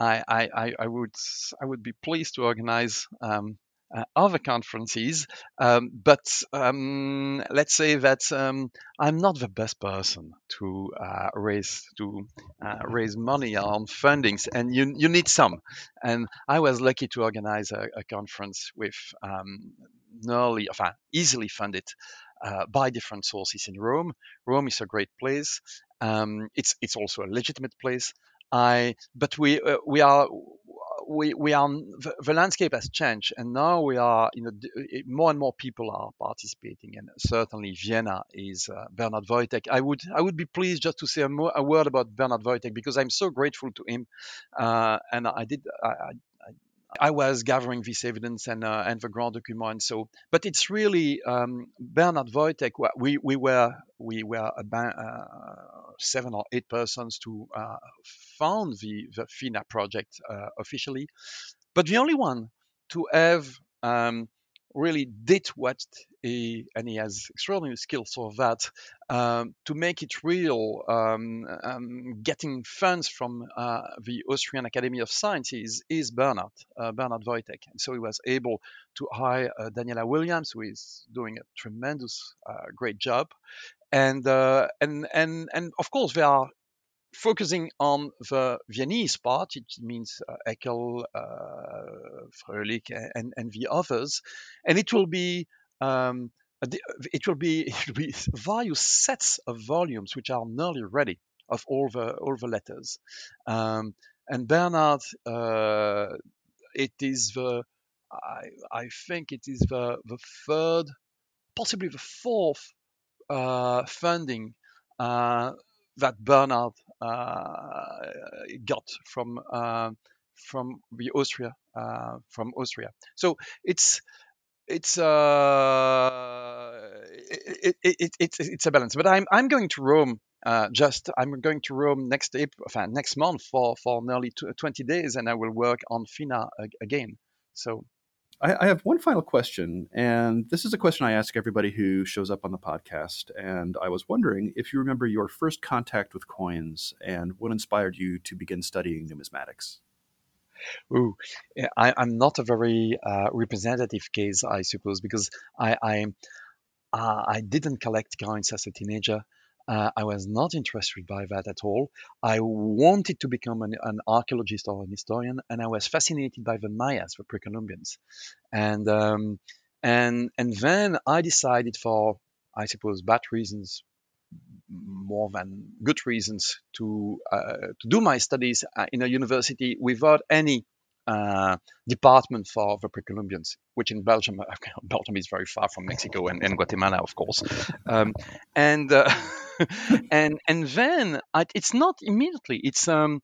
I I, I would I would be pleased to organize um, uh, other conferences, um, but um, let's say that um, I'm not the best person to uh, raise to uh, raise money on fundings, and you you need some. And I was lucky to organize a, a conference with. Um, Nearly, enfin, easily funded uh, by different sources in Rome. Rome is a great place. Um, it's it's also a legitimate place. I but we uh, we are we we are the, the landscape has changed, and now we are in a, more and more people are participating, and certainly Vienna is uh, Bernhard Woytek. I would I would be pleased just to say a, more, a word about Bernhard Woytek, because I'm so grateful to him, uh, and I did. I, I, I was gathering this evidence and uh, and the grand document, and so. But it's really um, Bernhard Woytek. We we were we were about uh, seven or eight persons to uh, found the, the FINA project uh, officially, but the only one to have um, really did what he, and he has extraordinary skills for that, um, to make it real. Um, um, getting funds from uh, the Austrian Academy of Sciences is Bernhard, uh, Bernhard Woytek. And so he was able to hire uh, Daniela Williams, who is doing a tremendous, uh, great job. And, uh, and, and, and of course, there are focusing on the Viennese part, it means uh, Ekel, uh, Fröhlich, and, and the others, and it will be um, it will be, it will be various sets of volumes which are nearly ready of all the all the letters. Um, and Bernard, uh, it is the I, I think it is the the third, possibly the fourth uh, funding uh, that Bernard uh, got from uh, from the Austria uh, from Austria. So it's it's uh, it, it, it, it's it's a balance. But I'm I'm going to Rome. Uh, just I'm going to Rome next April, next month for for nearly twenty days, and I will work on FINA again. So, I, I have one final question, and this is a question I ask everybody who shows up on the podcast. And I was wondering if you remember your first contact with coins and what inspired you to begin studying numismatics. Ooh, I, I'm not a very uh, representative case, I suppose, because I I, uh, I didn't collect coins as a teenager. Uh, I was not interested by that at all. I wanted to become an, an archaeologist or an historian, and I was fascinated by the Mayas, the pre-Columbians. And um, and and then I decided, for I suppose bad reasons, more than good reasons, to uh, to do my studies in a university without any uh, department for the pre-Columbians, which in Belgium, Belgium is very far from Mexico and, and Guatemala, of course. Um, and uh, and and then I, it's not immediately. It's um,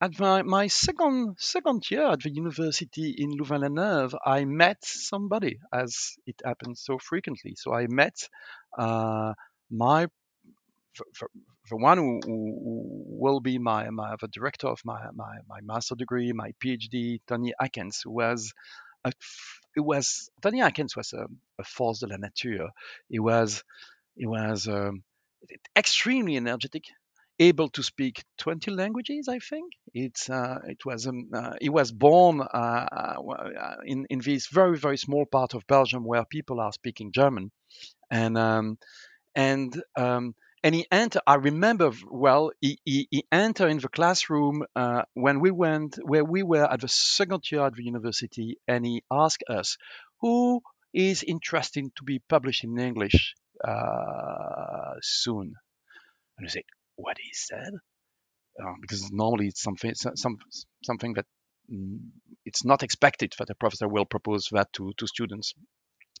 at my, my second second year at the university in Louvain-la-Neuve, I met somebody, as it happens so frequently. So I met uh, my the, the one who, who will be my, my the director of my, my my master degree, my PhD, Tony Akins, who was. A, it was Tony Akins was a, a force de la nature. He was he was. Um, extremely energetic, able to speak twenty languages, I think. It's uh, it was um, uh, he was born uh, in in this very very small part of Belgium where people are speaking German, and um, and um, and he entered. I remember well. He he, he entered in the classroom uh, when we went where we were at the second year at the university, and he asked us, "Who is interesting to be published in English?" Uh, soon, and you say, "What he said," uh, because normally it's something, some something that mm, it's not expected that a professor will propose that to, to students.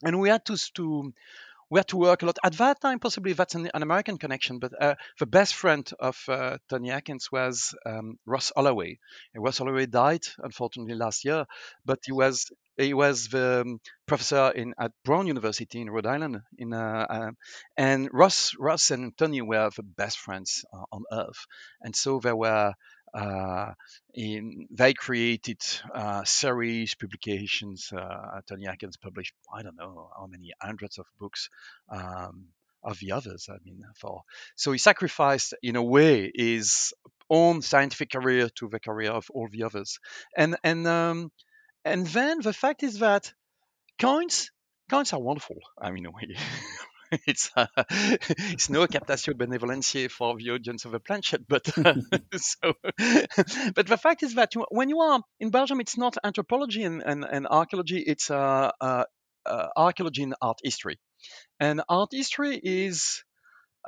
And we had to to we had to work a lot at that time. Possibly that's an, an American connection, but uh, the best friend of uh, Tony Akins was um, Ross Holloway. And Ross Holloway died unfortunately last year, but he was. He was the um, professor in at Brown University in Rhode Island. In uh, uh, and Ross, Ross and Tony were the best friends uh, on earth, and so they were. Uh, in they created uh, series publications. Uh, Tony Akins published I don't know how many hundreds of books um, of the others. I mean, for so he sacrificed in a way his own scientific career to the career of all the others, and and. Um, And then the fact is that coins, coins are wonderful. I mean, we, it's uh, it's no captatio benevolentiae for the audience of a planchet, but uh, so. But the fact is that you, when you are in Belgium, it's not anthropology and, and, and archaeology; it's uh, uh, uh, archaeology and art history. And art history is.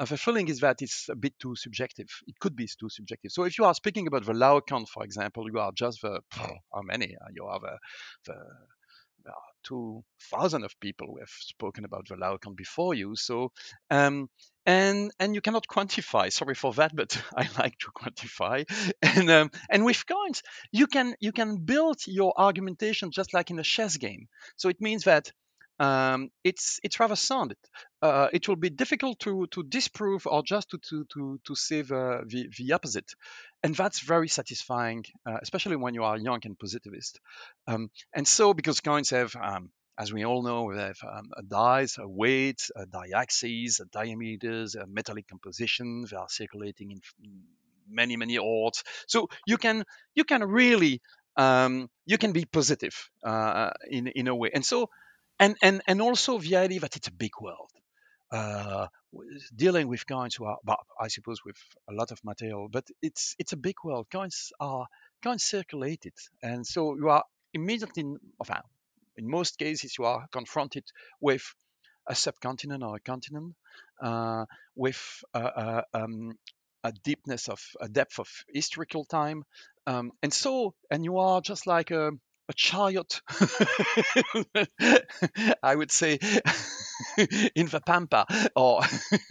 Uh, the feeling is that it's a bit too subjective. It could be too subjective. So if you are speaking about the Lao count, for example, you are just the pff, how many? You are the, the there are two thousand of people who have spoken about the Lao count before you. So um, and and you cannot quantify. Sorry for that, but I like to quantify. And um, and with coins, you can you can build your argumentation just like in a chess game. So it means that. Um, it's it's rather sound. Uh, it will be difficult to, to disprove or just to to to, to say the, the the opposite, and that's very satisfying, uh, especially when you are young and positivist. Um, and so, because coins have, um, as we all know, they have um, a dies, a weight, a diaxes, a diameters, a metallic composition. They are circulating in many many ores, so you can you can really um, you can be positive uh, in in a way, and so. And, and and also the idea that it's a big world, uh, dealing with coins who are, well, I suppose, with a lot of material, but it's it's a big world. Coins are coins circulated, and so you are immediately, in, in most cases, you are confronted with a subcontinent or a continent uh, with uh, uh, um, a deepness of a depth of historical time, um, and so and you are just like a, a chariot, I would say, in the pampa or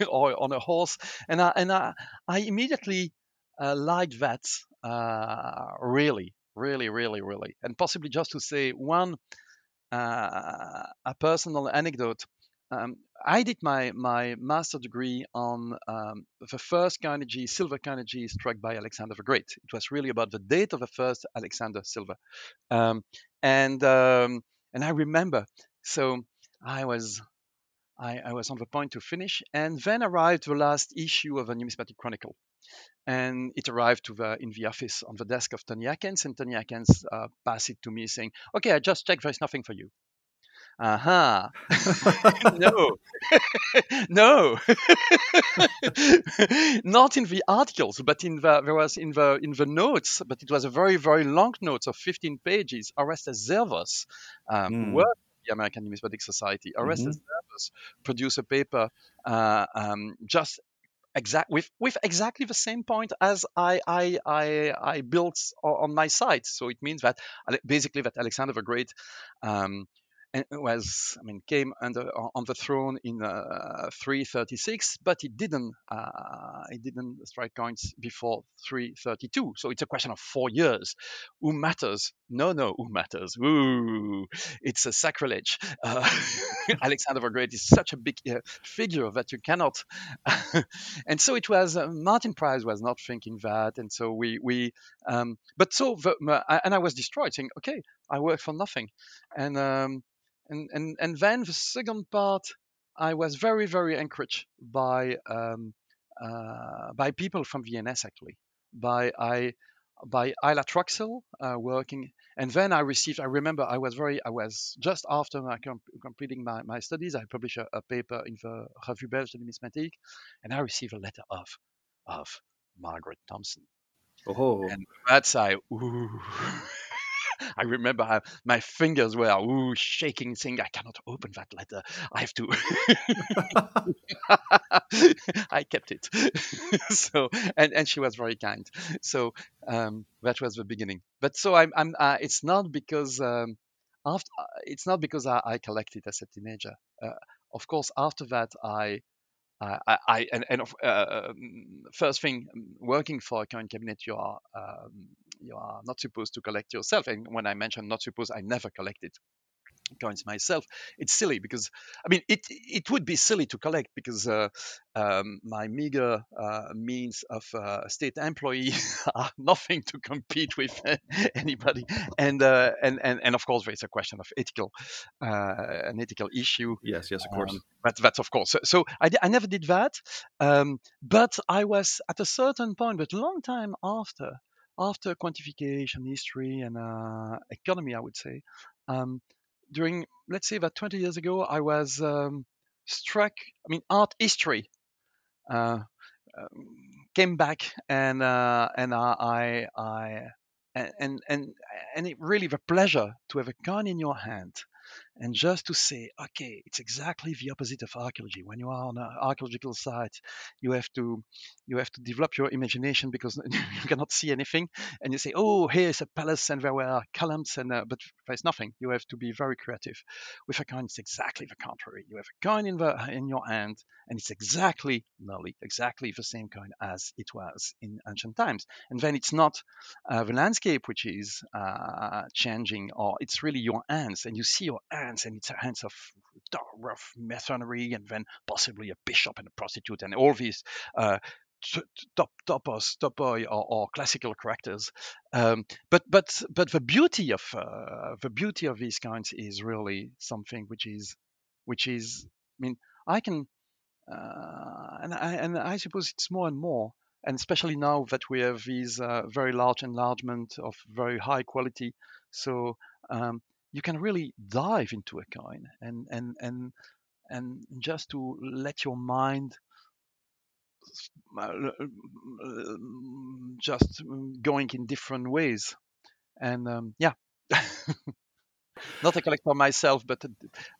or on a horse, and I and I, I immediately uh, liked that uh, really, really, really, really, and possibly just to say one uh, a personal anecdote. Um, I did my, my master's degree on um, the first Carnegie, silver Carnegie struck by Alexander the Great. It was really about the date of the first Alexander silver. Um, and um, and I remember, so I was I, I was on the point to finish, and then arrived the last issue of a Numismatic Chronicle. And it arrived to the, in the office on the desk of Tony Akins, and Tony Akins uh, passed it to me saying, "Okay, I just checked, there's nothing for you." Aha! Uh-huh. no, no, not in the articles, but in the there was in the in the notes. But it was a very very long notes of fifteen pages. Orestes Zervos, um, mm. worked at the American Numismatic Society. Orestes mm-hmm. Zervos produced a paper uh, um, just exact with with exactly the same point as I I I, I built on my site. So it means that basically that Alexander the Great. Um, And was I mean came under on the throne in uh, three thirty-six, but it didn't uh, it didn't strike coins before three thirty-two. So it's a question of four years. Who matters? No, no, who matters? Ooh, it's a sacrilege. Uh, Alexander the Great is such a big uh, figure that you cannot. And so it was uh, Martin Price was not thinking that, and so we we um, but so the, and I was destroyed, saying, okay, I work for nothing, and. Um, And, and and then the second part, I was very very encouraged by um, uh, by people from V N S actually, by I by Isla Troxell uh, working, and then I received. I remember I was very I was just after my comp- completing my, my studies. I published a, a paper in the Revue Belge de Numismatique, and I received a letter of of Margaret Thompson. Oh, and that's I. Ooh. I remember I, my fingers were ooh, shaking, saying, "I cannot open that letter. I have to." I kept it. so, and, and she was very kind. So um, that was the beginning. But so I'm. I'm uh, it's not because um, after. It's not because I, I collected as a teenager. Uh, of course, after that, I. Uh, I, I and, and uh, first thing, working for a current cabinet, you are um, you are not supposed to collect yourself. And when I mention not supposed, I never collected coins myself. It's silly because I mean it it would be silly to collect because uh, um, my meager uh, means of uh, state employee are nothing to compete with anybody. And, uh, and and and of course there is a question of ethical uh, an ethical issue. Yes, yes, of course. Um, but that's of course. So, so I I never did that. Um, but I was at a certain point, but a long time after after quantification, history, and uh, economy, I would say. Um, During, let's say about twenty years ago, I was um, struck, I mean, art history uh, um, came back and uh, and I, I, I and, and, and it really the pleasure to have a gun in your hand and just to say, okay, it's exactly the opposite of archaeology. When you are on an archaeological site, you have to you have to develop your imagination because you cannot see anything. And you say, oh, here's a palace and there were columns, and uh, but there's nothing. You have to be very creative. With a coin, it's exactly the contrary. You have a coin in the in your hand, and it's exactly, nearly exactly the same coin as it was in ancient times. And then it's not uh, the landscape which is uh, changing, or it's really your hands, and you see your hands, and it's hands of rough masonry, and then possibly a bishop and a prostitute, and all these uh, t- top topos, topoi, or, or classical characters. Um, but but but the beauty of uh, the beauty of these kinds is really something which is which is. I mean, I can, uh, and I and I suppose it's more and more, and especially now that we have these uh, very large enlargement of very high quality. So. Um, You can really dive into a coin and and and and just to let your mind just going in different ways, and um, yeah. Not a collector myself, but a,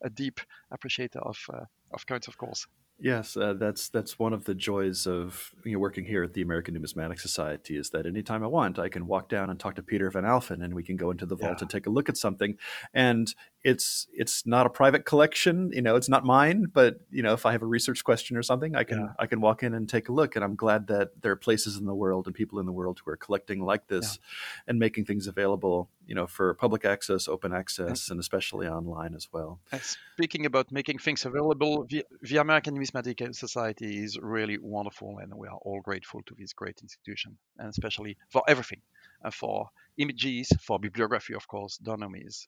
a deep appreciator of uh, of coins, of course. Yes, uh, that's that's one of the joys of you know, working here at the American Numismatic Society, is that anytime I want, I can walk down and talk to Peter Van Alphen, and we can go into the vault yeah. and take a look at something. And it's it's not a private collection, you know, it's not mine. But you know, if I have a research question or something, I can yeah. I can walk in and take a look. And I'm glad that there are places in the world and people in the world who are collecting like this yeah. and making things available, you know, for public access, open access, yeah. and especially online as well. And speaking about making things available, the, the American Numismatic Society is really wonderful, and we are all grateful to this great institution, and especially for everything, uh, for images, for bibliography, of course. Donomies,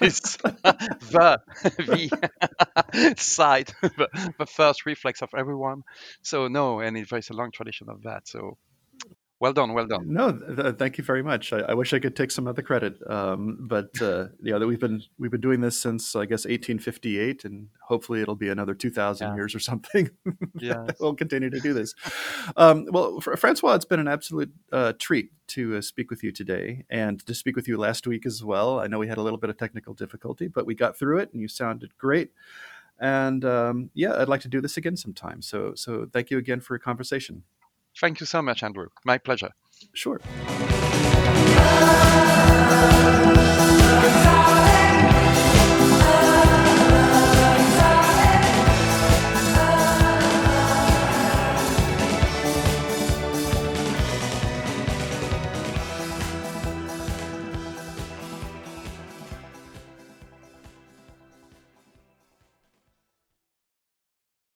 it's the, the site, the, the first reflex of everyone. So no, and it, there's a long tradition of that. So well done, well done. No, th- thank you very much. I, I wish I could take some of the credit, um, but uh, yeah, that we've been we've been doing this since I guess eighteen fifty-eight, and hopefully it'll be another two thousand yeah. years or something. Yeah, we'll continue to do this. Um, well, Francois, it's been an absolute uh, treat to uh, speak with you today, and to speak with you last week as well. I know we had a little bit of technical difficulty, but we got through it, and you sounded great. And um, yeah, I'd like to do this again sometime. So, so thank you again for your conversation. Thank you so much, Andrew. My pleasure. Sure.